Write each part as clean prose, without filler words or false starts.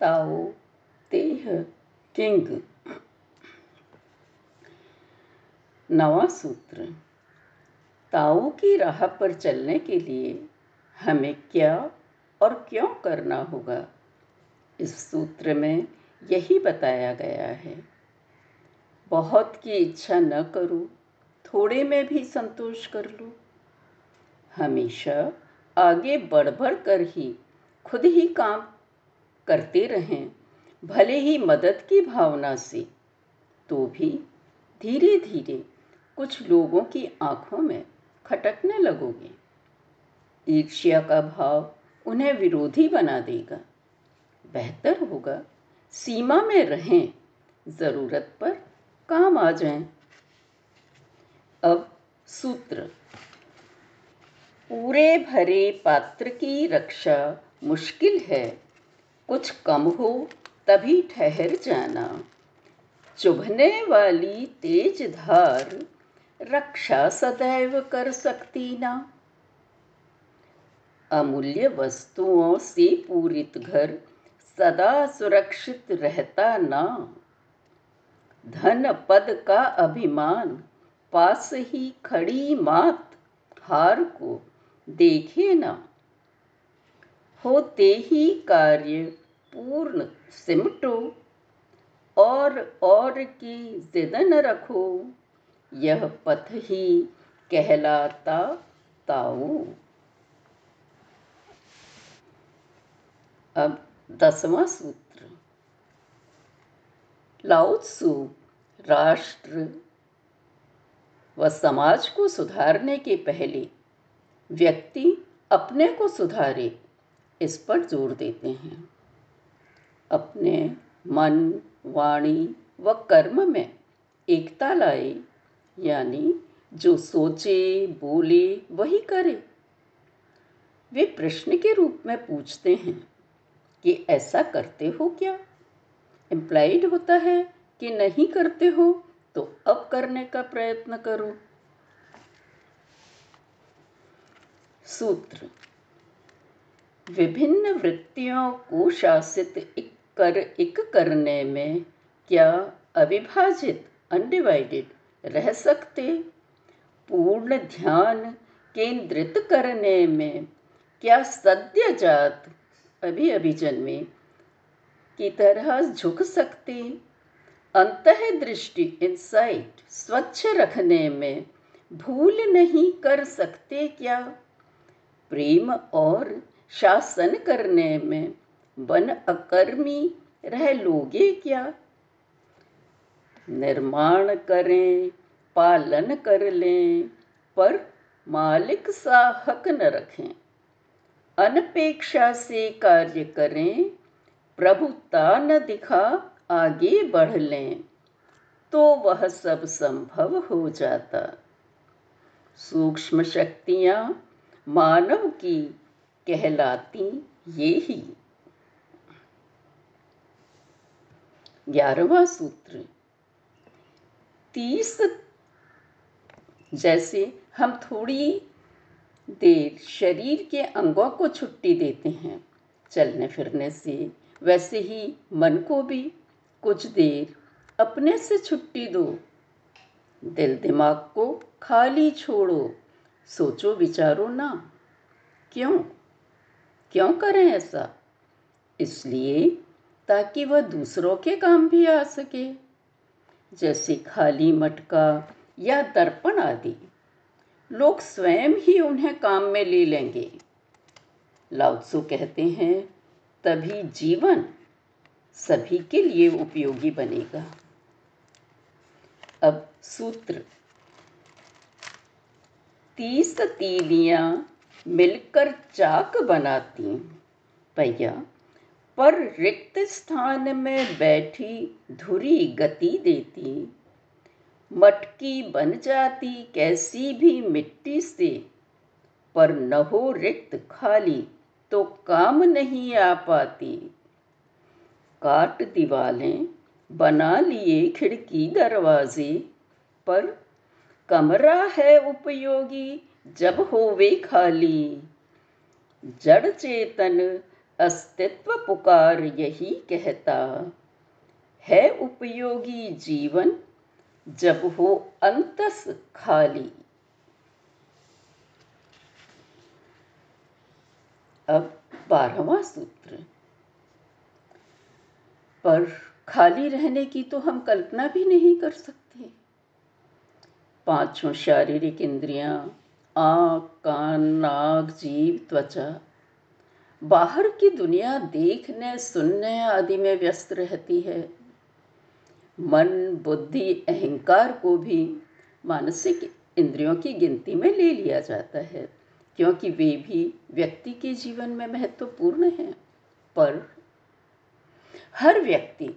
ताओ Teh king. नवा सूत्र। ताओ की राह पर चलने के लिए हमें क्या और क्यों करना होगा, इस सूत्र में यही बताया गया है। बहुत की इच्छा न करूं, थोड़े में भी संतोष कर लूं। हमेशा आगे बढ़ कर ही खुद ही काम करते रहें, भले ही मदद की भावना से, तो भी धीरे धीरे कुछ लोगों की आंखों में खटकने लगोगे। ईर्ष्या का भाव उन्हें विरोधी बना देगा। बेहतर होगा सीमा में रहें, ज़रूरत पर काम आ जाएं। अब सूत्र। पूरे भरे पात्र की रक्षा मुश्किल है, कुछ कम हो तभी ठहर जाना। चुभने वाली तेज धार रक्षा सदैव कर सकती ना। अमूल्य वस्तुओं से पूरित घर सदा सुरक्षित रहता ना। धन पद का अभिमान पास ही खड़ी मात हार को देखे ना। होते ही कार्य पूर्ण सिमटो, और की जिद न रखो, यह पथ ही कहलाता ताओ। अब 10वां सूत्र। लाओत्सु राष्ट्र व समाज को सुधारने के पहले व्यक्ति अपने को सुधारे, इस पर जोर देते हैं। अपने मन, वाणी व कर्म में एकता लाए, यानी जो सोचे बोले वही करे। वे प्रश्न के रूप में पूछते हैं कि ऐसा करते हो क्या, इम्प्लाइड होता है कि नहीं करते हो तो अब करने का प्रयत्न करो। सूत्र। विभिन्न वृत्तियों को शासित एक करने में क्या अविभाजित अनडिवाइडेड रह सकते, पूर्ण ध्यान केंद्रित करने में क्या सद्यजात अभी अभिजन्मे की तरह झुक सकते। अंतःदृष्टि इंसाइट स्वच्छ रखने में भूल नहीं कर सकते क्या। प्रेम और शासन करने में बन अकर्मी रह लोगे क्या। निर्माण करें, पालन कर लें, पर मालिक सा हक न रखें। अनपेक्षा से कार्य करें, प्रभुता न दिखा आगे बढ़ लें, तो वह सब संभव हो जाता। सूक्ष्म शक्तियां मानव की कहलाती ये ही। 11वां सूत्र। 30 जैसे हम थोड़ी देर शरीर के अंगों को छुट्टी देते हैं चलने फिरने से, वैसे ही मन को भी कुछ देर अपने से छुट्टी दो। दिल दिमाग को खाली छोड़ो, सोचो विचारो ना। क्यों करें ऐसा? इसलिए ताकि वह दूसरों के काम भी आ सके, जैसे खाली मटका या दर्पण आदि। लोग स्वयं ही उन्हें काम में ले लेंगे। लाओत्सु कहते हैं तभी जीवन सभी के लिए उपयोगी बनेगा। अब सूत्र। 30 तीलियां मिलकर चाक बनाती, पहिया पर रिक्त स्थान में बैठी धुरी गति देती। मटकी बन जाती कैसी भी मिट्टी से, पर न हो रिक्त खाली तो काम नहीं आ पाती। काट दीवारें, बना लिए खिड़की दरवाजे, पर कमरा है उपयोगी जब होवे खाली। जड़ चेतन अस्तित्व पुकार यही कहता है। उपयोगी जीवन जब हो अंतस खाली। अब 12वां सूत्र। पर खाली रहने की तो हम कल्पना भी नहीं कर सकते। पांचों शारीरिक इंद्रियां, आँख, कान, नाक, जीभ, त्वचा बाहर की दुनिया देखने सुनने आदि में व्यस्त रहती है। मन, बुद्धि, अहंकार को भी मानसिक इंद्रियों की गिनती में ले लिया जाता है, क्योंकि वे भी व्यक्ति के जीवन में महत्वपूर्ण हैं। पर हर व्यक्ति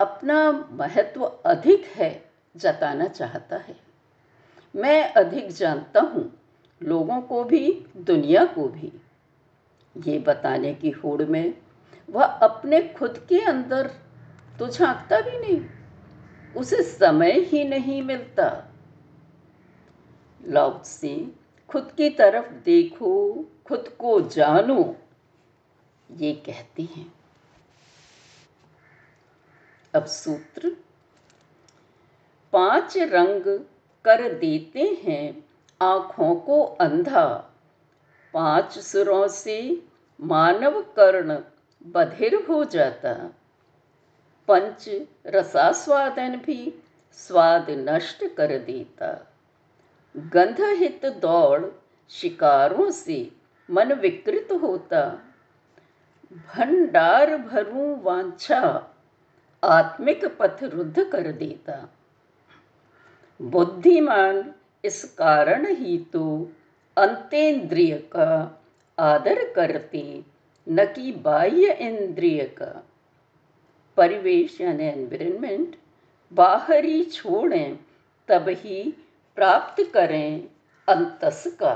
अपना महत्व अधिक है जताना चाहता है। मैं अधिक जानता हूँ, लोगों को भी दुनिया को भी, ये बताने की होड़ में वह अपने खुद के अंदर तो झांकता भी नहीं, उसे समय ही नहीं मिलता। लाओत्सु, खुद की तरफ देखो, खुद को जानो, ये कहती हैं। अब सूत्र। पांच रंग कर देते हैं आँखों को अंधा, पांच सुरों से मानव कर्ण बधिर हो जाता। पंच रसास्वादन भी स्वाद नष्ट कर देता। गंध हित दौड़ शिकारों से मन विकृत होता। भंडार भरूं वांछा आत्मिक पथ रुद्ध कर देता। बुद्धिमान इस कारण ही तो अंतेन्द्रिय का आदर करते, न कि बाह्य इंद्रिय का। परिवेश यानी एनवायरनमेंट बाहरी छोड़ें, तब ही प्राप्त करें अंतस का।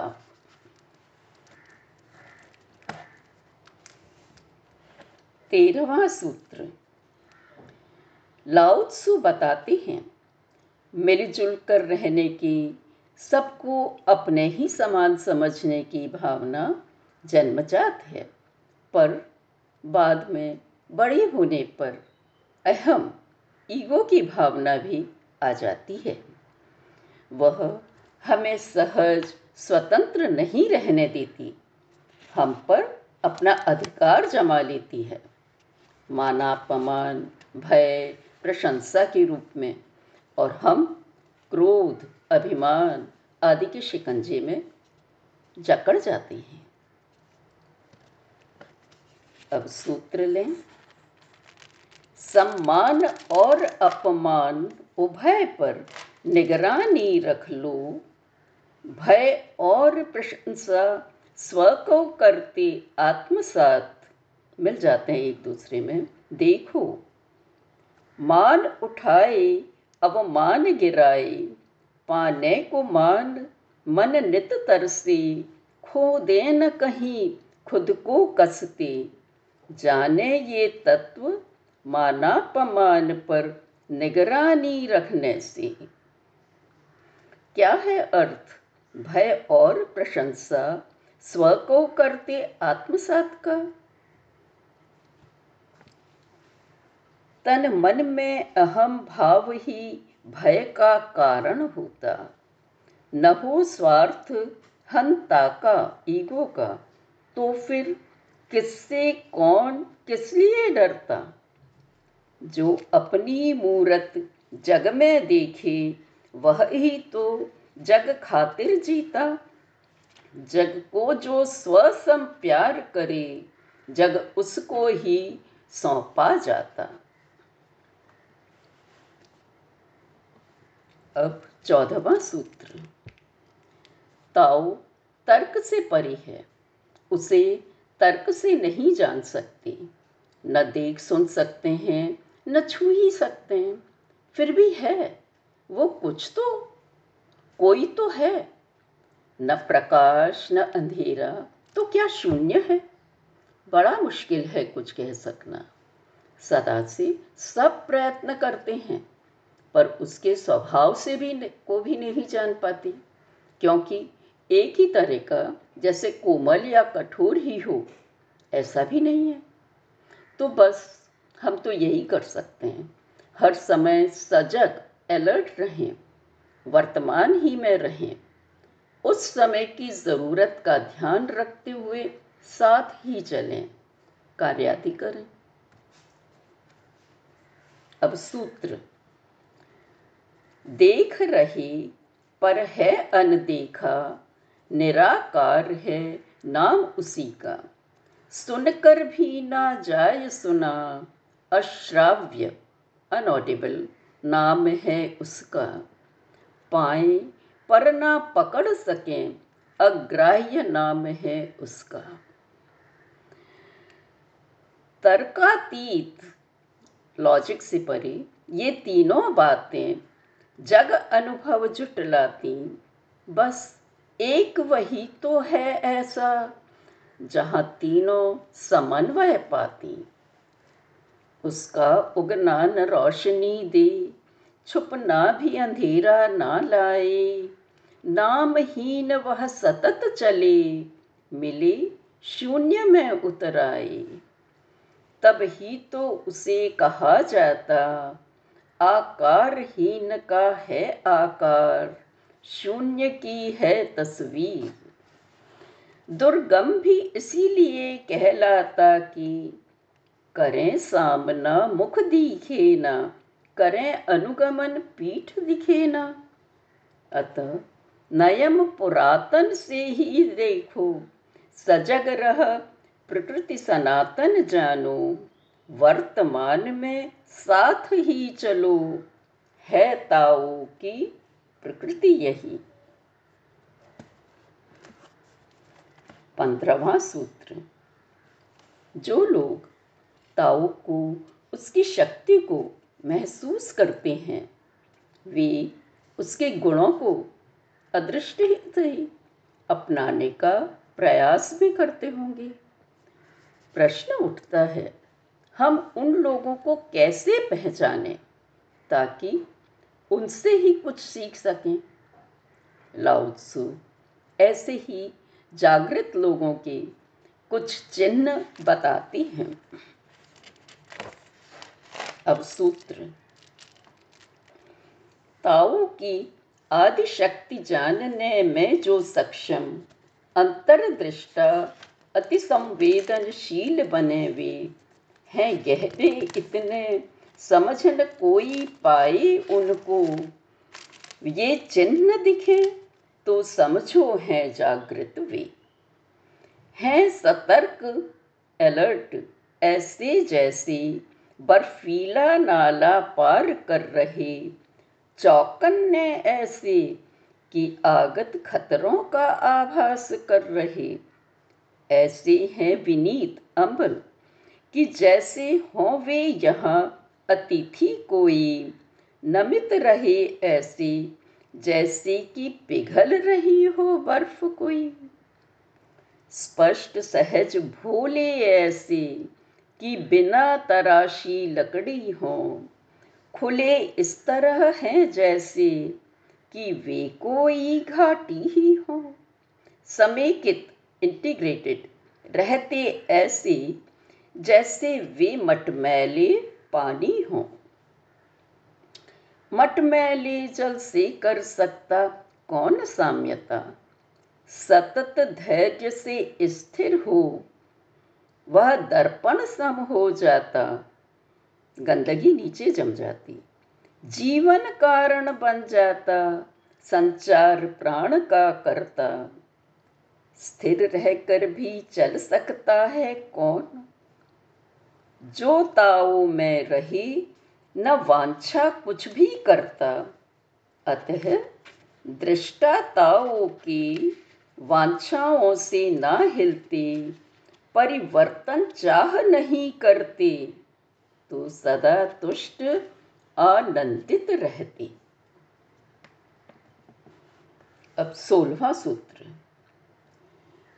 तेरहवां सूत्र। लाओत्सु बताते हैं, मिलजुल कर रहने की, सबको अपने ही समान समझने की भावना जन्मजात है, पर बाद में बड़े होने पर अहम ईगो की भावना भी आ जाती है। वह हमें सहज स्वतंत्र नहीं रहने देती, हम पर अपना अधिकार जमा लेती है। मानापमान, भय, प्रशंसा के रूप में, और हम क्रोध, अभिमान आदि के शिकंजे में जकड़ जाते हैं। अब सूत्र लें। सम्मान और अपमान उभय पर निगरानी रख लो, भय और प्रशंसा स्व को करते आत्मसात, मिल जाते हैं एक दूसरे में। देखो, मान उठाए अवमान गिराए, पाने को मान मन नित तरसे, खो दे न कहीं खुद को कसते, जाने ये तत्व मानापमान पर निगरानी रखने से। क्या है अर्थ भय और प्रशंसा स्व को करते आत्मसात का? तन मन में अहम भाव ही भय का कारण होता। न हो स्वार्थ हंता का, ईगो का, तो फिर किससे कौन किस लिए डरता? जो अपनी मूरत जग में देखे, वह ही तो जग खातिर जीता। जग को जो स्वसम प्यार करे, जग उसको ही सौंपा जाता। अब 14वां सूत्र। ताओ तर्क से परे है, उसे तर्क से नहीं जान सकते, न देख सुन सकते हैं, न छू ही सकते हैं। फिर भी है वो कुछ तो, कोई तो है। न प्रकाश न अंधेरा, तो क्या शून्य है? बड़ा मुश्किल है कुछ कह सकना। सदा से सब प्रयत्न करते हैं, पर उसके स्वभाव से भी को भी नहीं जान पाती, क्योंकि एक ही तरह का जैसे कोमल या कठोर ही हो। ऐसा भी नहीं है। तो बस हम तो यही कर सकते हैं, हर समय सजग अलर्ट रहें, वर्तमान ही में रहें, उस समय की ज़रूरत का ध्यान रखते हुए साथ ही चलें, कार्यादि करें। अब सूत्र, देख रहे पर है अनदेखा, निराकार है नाम उसी का, सुनकर भी ना जाय सुना, अश्राव्य अनऑडिबल नाम है उसका, पाएं पर ना पकड़ सकें, अग्राह्य नाम है उसका। तर्कातीत, लॉजिक से परे, ये तीनों बातें जग अनुभव जुटलाती, बस एक वही तो है ऐसा, जहाँ तीनों समन्वय पाती। उसका उगना न रोशनी दे, छुपना भी अंधेरा ना लाए, नामहीन वह सतत चले, मिले शून्य में उतराए, तब ही तो उसे कहा जाता, आकारहीन का है आकार, शून्य की है तस्वीर। दुर्गम भी इसीलिए कहलाता कि करें सामना मुख दिखे ना, करें अनुगमन पीठ दिखे ना। अतः नयम पुरातन से ही देखो, सजग रह प्रकृति सनातन जानो, वर्तमान में साथ ही चलो, है ताओ की प्रकृति यही। 15वां सूत्र, जो लोग ताओ को, उसकी शक्ति को महसूस करते हैं, वे उसके गुणों को अदृष्ट से ही अपनाने का प्रयास भी करते होंगे। प्रश्न उठता है, हम उन लोगों को कैसे पहचानें ताकि उनसे ही कुछ सीख सकें। लाओत्सु ऐसे ही जागृत लोगों के कुछ चिन्ह बताती हैं। अब सूत्र, ताओ की आदिशक्ति जानने में जो सक्षम, अंतर्दृष्टा अति संवेदनशील बने वे हैं, गहरे इतने समझ न कोई पाए उनको, ये चिन्ह दिखे तो समझो हैं जागृत वे, हैं सतर्क अलर्ट ऐसे जैसे बर्फीला नाला पार कर रहे, चौकन्ने ऐसे कि आगत खतरों का आभास कर रहे, ऐसे हैं विनीत अम्बल कि जैसे हों वे यहाँ अतिथि कोई, नमित रहे ऐसे जैसे कि पिघल रही हो बर्फ कोई, स्पष्ट सहज भोले ऐसे कि बिना तराशी लकड़ी हो, खुले इस तरह हैं जैसे कि वे कोई घाटी ही हो, समेकित इंटीग्रेटेड रहते ऐसे जैसे वे मटमैले पानी हों, मटमैले जल से कर सकता कौन साम्यता, सतत धैर्य से स्थिर हो वह दर्पण सम हो जाता, गंदगी नीचे जम जाती, जीवन कारण बन जाता, संचार प्राण का करता, स्थिर रहकर भी चल सकता है कौन, जो ताओ में रहे न वांछा कुछ भी करता, अतः दृष्टा ताओ की वांछाओं से ना हिलते, परिवर्तन चाह नहीं करते, तो सदा तुष्ट आनंदित रहते। अब 16वां सूत्र,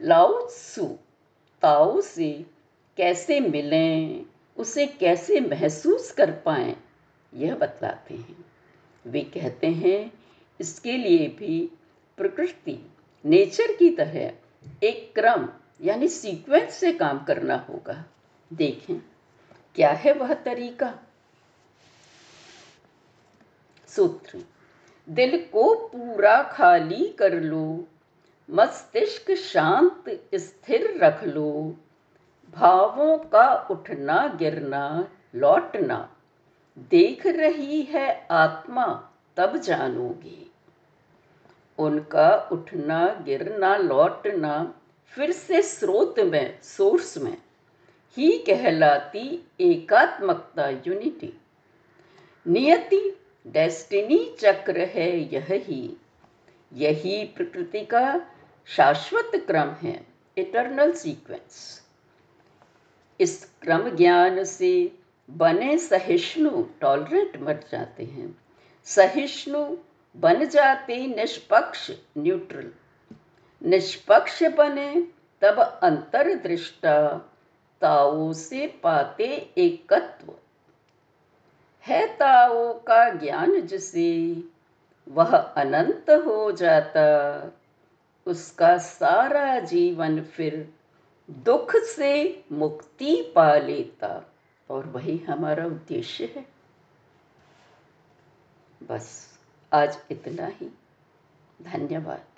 लाओत्सु ताओ से कैसे मिलें, उसे कैसे महसूस कर पाएं, यह बतलाते हैं। वे कहते हैं, इसके लिए भी प्रकृति नेचर की तरह एक क्रम यानी सीक्वेंस से काम करना होगा। देखें क्या है वह तरीका। सूत्र: दिल को पूरा खाली कर लो, मस्तिष्क शांत स्थिर रख लो, भावों का उठना गिरना लौटना देख रही है आत्मा, तब जानोगे। उनका उठना गिरना लौटना फिर से स्रोत में, सोर्स में ही कहलाती एकात्मकता, यूनिटी। नियति डेस्टिनी चक्र है यही प्रकृति का शाश्वत क्रम है, इटरनल सीक्वेंस। इस क्रम ज्ञान से बने सहिष्णु टॉलरेंट बन जाते हैं, सहिष्णु बन जाते निष्पक्ष न्यूट्रल, निष्पक्ष बने तब अंतर्दृष्टा, ताओ से पाते एकत्व। है ताओ का ज्ञान जिसे, वह अनंत हो जाता, उसका सारा जीवन फिर दुख से मुक्ति पा लेता। और वही हमारा उद्देश्य है। बस आज इतना ही। धन्यवाद।